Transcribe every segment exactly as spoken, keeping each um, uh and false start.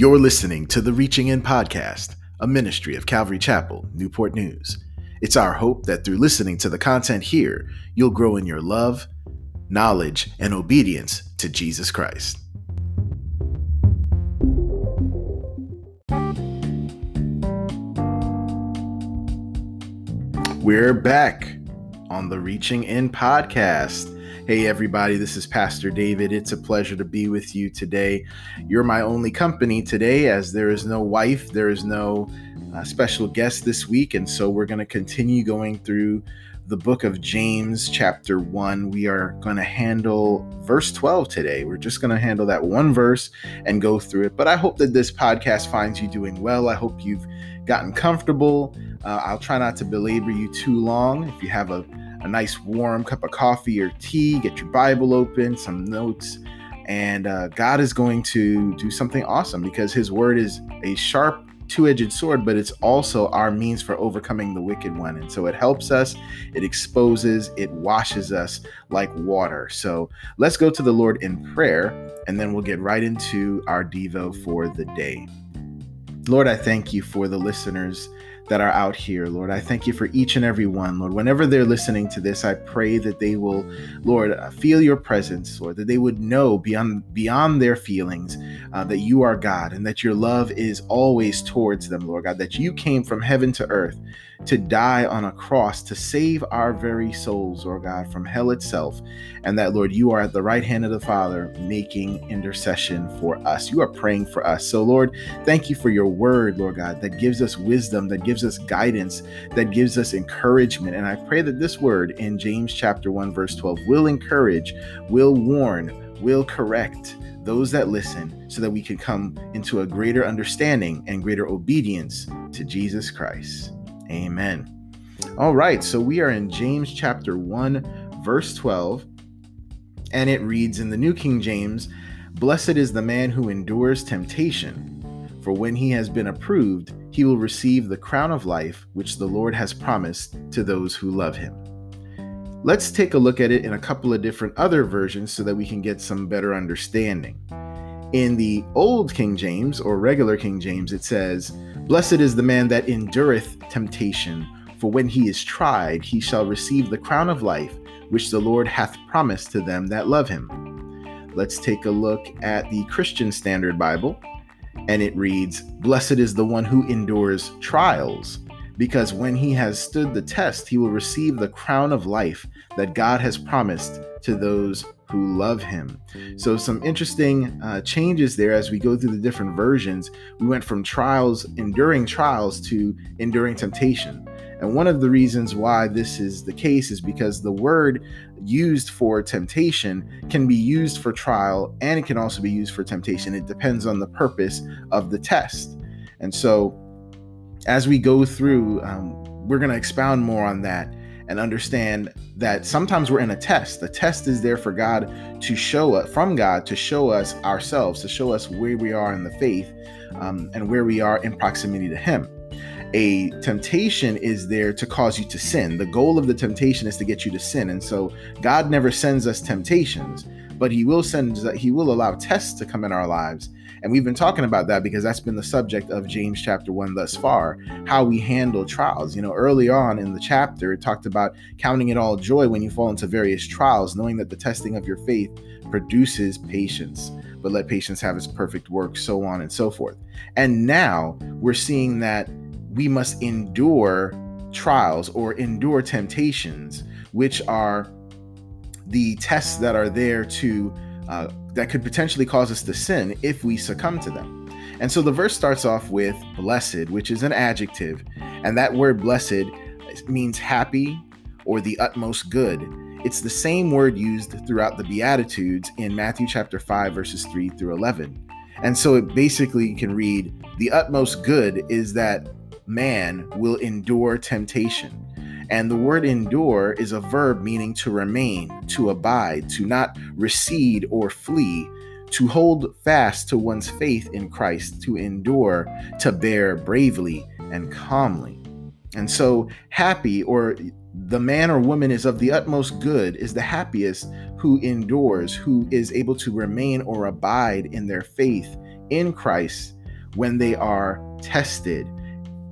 You're listening to the Reaching In Podcast, a ministry of Calvary Chapel, Newport News. It's our hope that through listening to the content here, you'll grow in your love, knowledge, and obedience to Jesus Christ. We're back on the Reaching In Podcast. Hey everybody, this is Pastor David. It's a pleasure to be with you today. You're my only company today, as there is no wife, there is no uh, special guest this week, and so we're going to continue going through the book of James, chapter one. We are going to handle verse twelve today. We're just going to handle that one verse and go through it, but I hope that this podcast finds you doing well. I hope you've gotten comfortable. Uh, I'll try not to belabor you too long. If you have a a nice warm cup of coffee or tea, get your Bible open, some notes, and uh, God is going to do something awesome, because his word is a sharp two-edged sword, but it's also our means for overcoming the wicked one. And so it helps us, it exposes, it washes us like water. So let's go to the Lord in prayer, and then we'll get right into our Devo for the day. Lord, I thank you for the listeners that are out here, Lord. I thank you for each and every one, Lord. Whenever they're listening to this, I pray that they will, Lord, feel your presence, Lord, that they would know beyond beyond their feelings uh, that you are God, and that your love is always towards them, Lord God, that you came from heaven to earth to die on a cross to save our very souls, Lord God, from hell itself, and that, Lord, you are at the right hand of the Father making intercession for us. You are praying for us. So, Lord, thank you for your word, Lord God, that gives us wisdom, that gives us guidance, that gives us encouragement. And I pray that this word in James chapter one, verse twelve will encourage, will warn, will correct those that listen, so that we can come into a greater understanding and greater obedience to Jesus Christ. Amen. All right, so we are in James chapter one, verse twelve, and it reads in the New King James, "Blessed is the man who endures temptation, for when he has been approved, he will receive the crown of life which the Lord has promised to those who love him." Let's take a look at it in a couple of different other versions so that we can get some better understanding. In the Old King James, or regular King James, it says, "Blessed is the man that endureth temptation, for when he is tried, he shall receive the crown of life which the Lord hath promised to them that love him." Let's take a look at the Christian Standard Bible, and it reads, "Blessed is the one who endures trials, because when he has stood the test, he will receive the crown of life that God has promised to those who love him." So some interesting uh, changes there as we go through the different versions. We went from trials, enduring trials, to enduring temptation. And one of the reasons why this is the case is because the word used for temptation can be used for trial, and it can also be used for temptation. It depends on the purpose of the test. And so as we go through, um, we're going to expound more on that and understand that sometimes we're in a test. The test is there for God to show us, from God to show us ourselves, to show us where we are in the faith, um, and where we are in proximity to him. A temptation is there to cause you to sin. The goal of the temptation is to get you to sin. And so God never sends us temptations, but he will send, he will allow tests to come in our lives. And we've been talking about that because that's been the subject of James chapter one thus far, how we handle trials. You know, early on in the chapter, it talked about counting it all joy when you fall into various trials, knowing that the testing of your faith produces patience. But let patience have its perfect work, so on and so forth. And now we're seeing that we must endure trials or endure temptations, which are the tests that are there to uh, that could potentially cause us to sin if we succumb to them. And so the verse starts off with "blessed," which is an adjective, and that word "blessed" means happy or the utmost good. It's the same word used throughout the Beatitudes in Matthew chapter five, verses three through eleven. And so it basically can read, the utmost good is that man will endure temptation. And the word "endure" is a verb meaning to remain, to abide, to not recede or flee, to hold fast to one's faith in Christ, to endure, to bear bravely and calmly. And so happy, or the man or woman is of the utmost good, is the happiest who endures, who is able to remain or abide in their faith in Christ, when they are tested.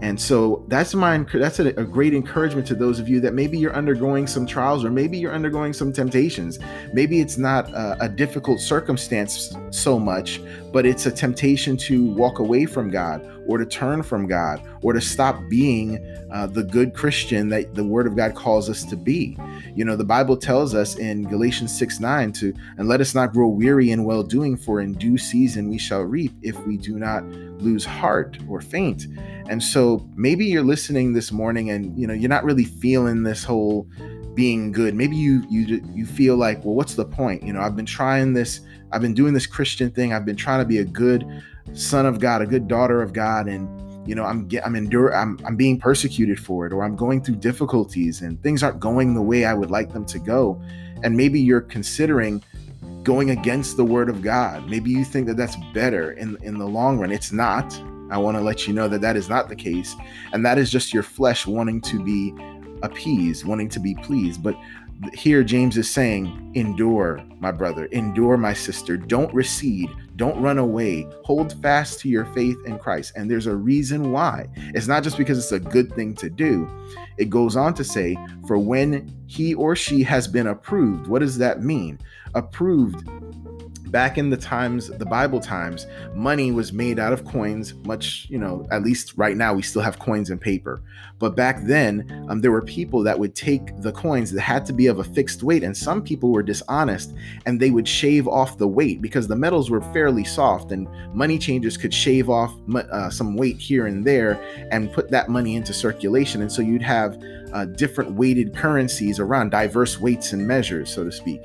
And so that's my that's a, a great encouragement to those of you that maybe you're undergoing some trials, or maybe you're undergoing some temptations. Maybe it's not a, a difficult circumstance so much, but it's a temptation to walk away from God, or to turn from God, or to stop being uh, the good Christian that the Word of God calls us to be. You know, the Bible tells us in Galatians six nine to, and let us not grow weary in well-doing, for in due season we shall reap if we do not lose heart or faint. And so maybe you're listening this morning and, you know, you're not really feeling this whole being good. Maybe you you you feel like, well, what's the point? You know, I've been trying this, I've been doing this Christian thing. I've been trying to be a good son of God, a good daughter of God, and you know, I'm I'm endure I'm I'm being persecuted for it, or I'm going through difficulties and things aren't going the way I would like them to go. And maybe you're considering going against the Word of God. Maybe you think that that's better in in the long run. It's not. I want to let you know that that is not the case, and that is just your flesh wanting to be appeased, wanting to be pleased. But here James is saying, endure, my brother, endure, my sister. Don't recede. Don't run away. Hold fast to your faith in Christ. And there's a reason why. It's not just because it's a good thing to do. It goes on to say, for when he or she has been approved. What does that mean? Approved. Back in the times, the Bible times, money was made out of coins, much, you know, at least right now we still have coins and paper. But back then, um, there were people that would take the coins that had to be of a fixed weight. And some people were dishonest and they would shave off the weight because the metals were fairly soft and money changers could shave off uh, some weight here and there and put that money into circulation. And so you'd have uh, different weighted currencies around, diverse weights and measures, so to speak.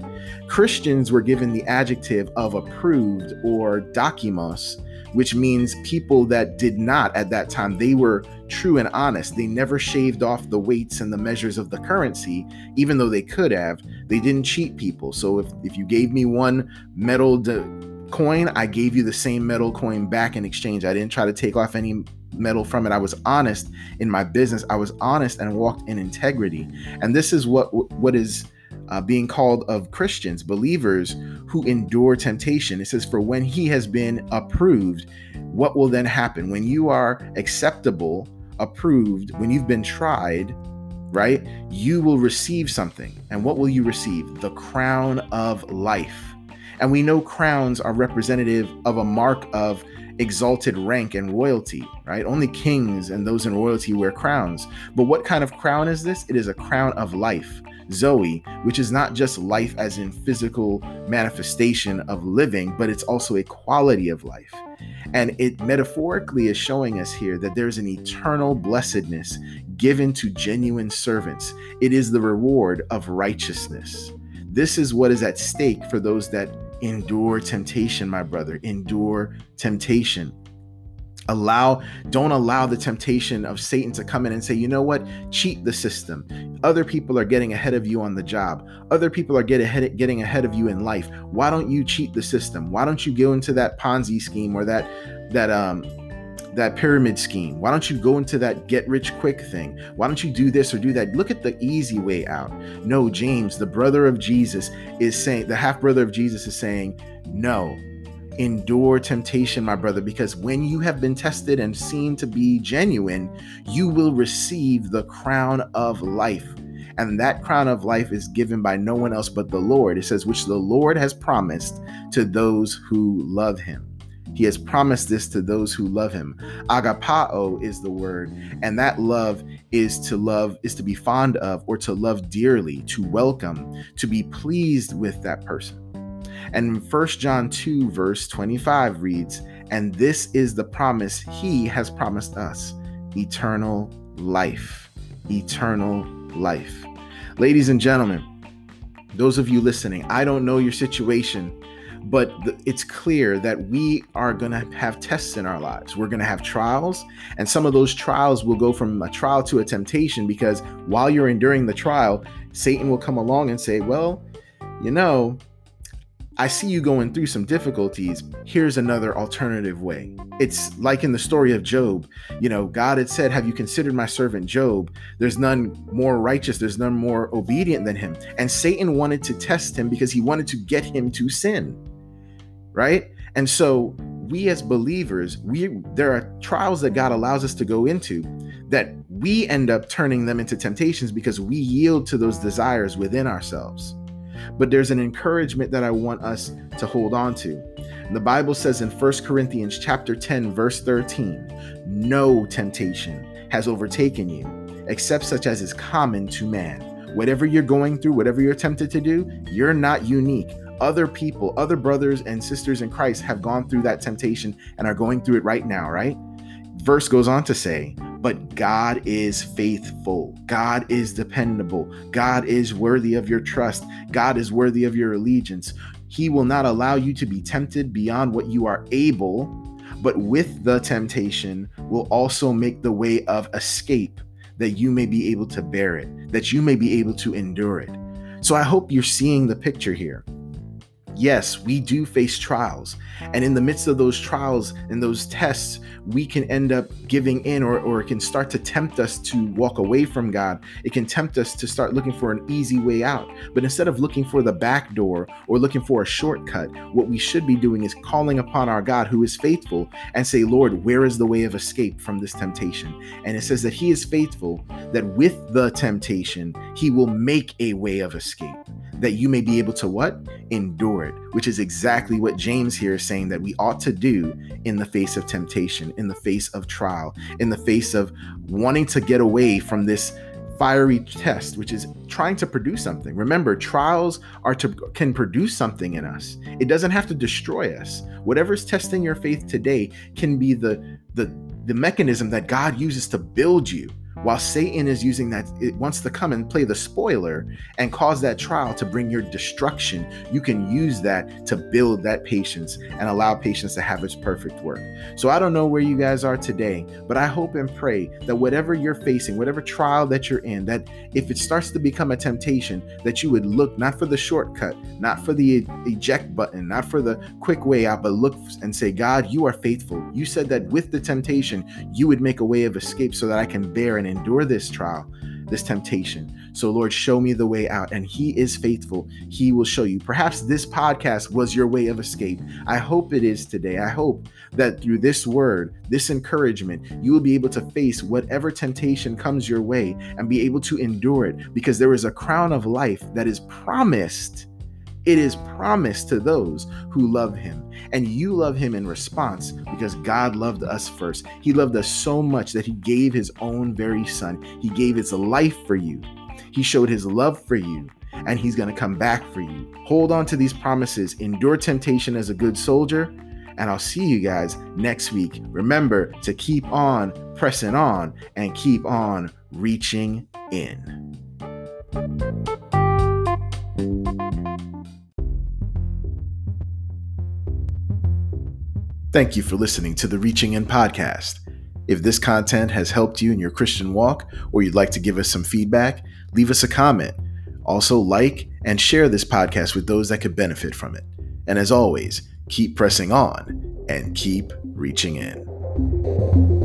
Christians were given the adjective of approved, or Dakimos, which means people that did not at that time, they were true and honest. They never shaved off the weights and the measures of the currency, even though they could have. They didn't cheat people. So if, if you gave me one metal de- coin, I gave you the same metal coin back in exchange. I didn't try to take off any metal from it. I was honest in my business. I was honest and walked in integrity. And this is what what is Uh, being called of Christians, believers who endure temptation. It says, for when he has been approved, what will then happen? When you are acceptable, approved, when you've been tried, right, you will receive something. And what will you receive? The crown of life. And we know crowns are representative of a mark of exalted rank and royalty, right? Only kings and those in royalty wear crowns. But what kind of crown is this? It is a crown of life. Zoe, which is not just life as in physical manifestation of living, but it's also a quality of life. And it metaphorically is showing us here that there's an eternal blessedness given to genuine servants. It is the reward of righteousness. This is what is at stake for those that endure temptation, my brother. Endure temptation. Allow, don't allow the temptation of Satan to come in and say, you know what, cheat the system. Other people are getting ahead of you on the job. Other people are get ahead, getting ahead of you in life. Why don't you cheat the system? Why don't you go into that Ponzi scheme or that, that, um, that pyramid scheme? Why don't you go into that get rich quick thing? Why don't you do this or do that? Look at the easy way out. No, James, the brother of Jesus is saying, the half brother of Jesus is saying, no. Endure temptation, my brother, because when you have been tested and seen to be genuine, you will receive the crown of life. And that crown of life is given by no one else but the Lord. It says, which the Lord has promised to those who love him. He has promised this to those who love him. Agapao is the word. And that love is to love, is to be fond of, or to love dearly, to welcome, to be pleased with that person. And First John two verse twenty-five reads, and this is the promise he has promised us, eternal life, eternal life. Ladies and gentlemen, those of you listening, I don't know your situation, but it's clear that we are going to have tests in our lives. We're going to have trials. And some of those trials will go from a trial to a temptation, because while you're enduring the trial, Satan will come along and say, well, you know, I see you going through some difficulties. Here's another alternative way. It's like in the story of Job, you know, God had said, have you considered my servant Job? There's none more righteous. There's none more obedient than him. And Satan wanted to test him because he wanted to get him to sin, right? And so we as believers, we there are trials that God allows us to go into that we end up turning them into temptations because we yield to those desires within ourselves. But there's an encouragement that I want us to hold on to. The Bible says in First Corinthians chapter ten, verse thirteen, no temptation has overtaken you, except such as is common to man. Whatever you're going through, whatever you're tempted to do, you're not unique. Other people, other brothers and sisters in Christ have gone through that temptation and are going through it right now, right? Verse goes on to say, but God is faithful. God is dependable. God is worthy of your trust. God is worthy of your allegiance. He will not allow you to be tempted beyond what you are able, but with the temptation will also make the way of escape that you may be able to bear it, that you may be able to endure it. So I hope you're seeing the picture here. Yes, we do face trials. And in the midst of those trials and those tests, we can end up giving in, or, or it can start to tempt us to walk away from God. It can tempt us to start looking for an easy way out. But instead of looking for the back door or looking for a shortcut, what we should be doing is calling upon our God who is faithful and say, Lord, where is the way of escape from this temptation? And it says that he is faithful, that with the temptation, he will make a way of escape, that you may be able to what? Endure it, which is exactly what James here is saying that we ought to do in the face of temptation, in the face of trial, in the face of wanting to get away from this fiery test, which is trying to produce something. Remember, trials are to can produce something in us. It doesn't have to destroy us. Whatever's testing your faith today can be the, the, the mechanism that God uses to build you, while Satan is using that, it wants to come and play the spoiler and cause that trial to bring your destruction. You can use that to build that patience and allow patience to have its perfect work. So I don't know where you guys are today, but I hope and pray that whatever you're facing, whatever trial that you're in, that if it starts to become a temptation, that you would look not for the shortcut, not for the eject button, not for the quick way out, but look and say, God, you are faithful. You said that with the temptation, you would make a way of escape so that I can bear and endure this trial, this temptation. So Lord, show me the way out. And he is faithful. He will show you. Perhaps this podcast was your way of escape. I hope it is today. I hope that through this word, this encouragement, you will be able to face whatever temptation comes your way and be able to endure it, because there is a crown of life that is promised. It is promised to those who love him. And you love him in response because God loved us first. He loved us so much that he gave his own very son. He gave his life for you. He showed his love for you, and he's going to come back for you. Hold on to these promises. Endure temptation as a good soldier. And I'll see you guys next week. Remember to keep on pressing on and keep on reaching in. Thank you for listening to the Reaching In Podcast. If this content has helped you in your Christian walk, or you'd like to give us some feedback, leave us a comment. Also, like and share this podcast with those that could benefit from it. And as always, keep pressing on and keep reaching in.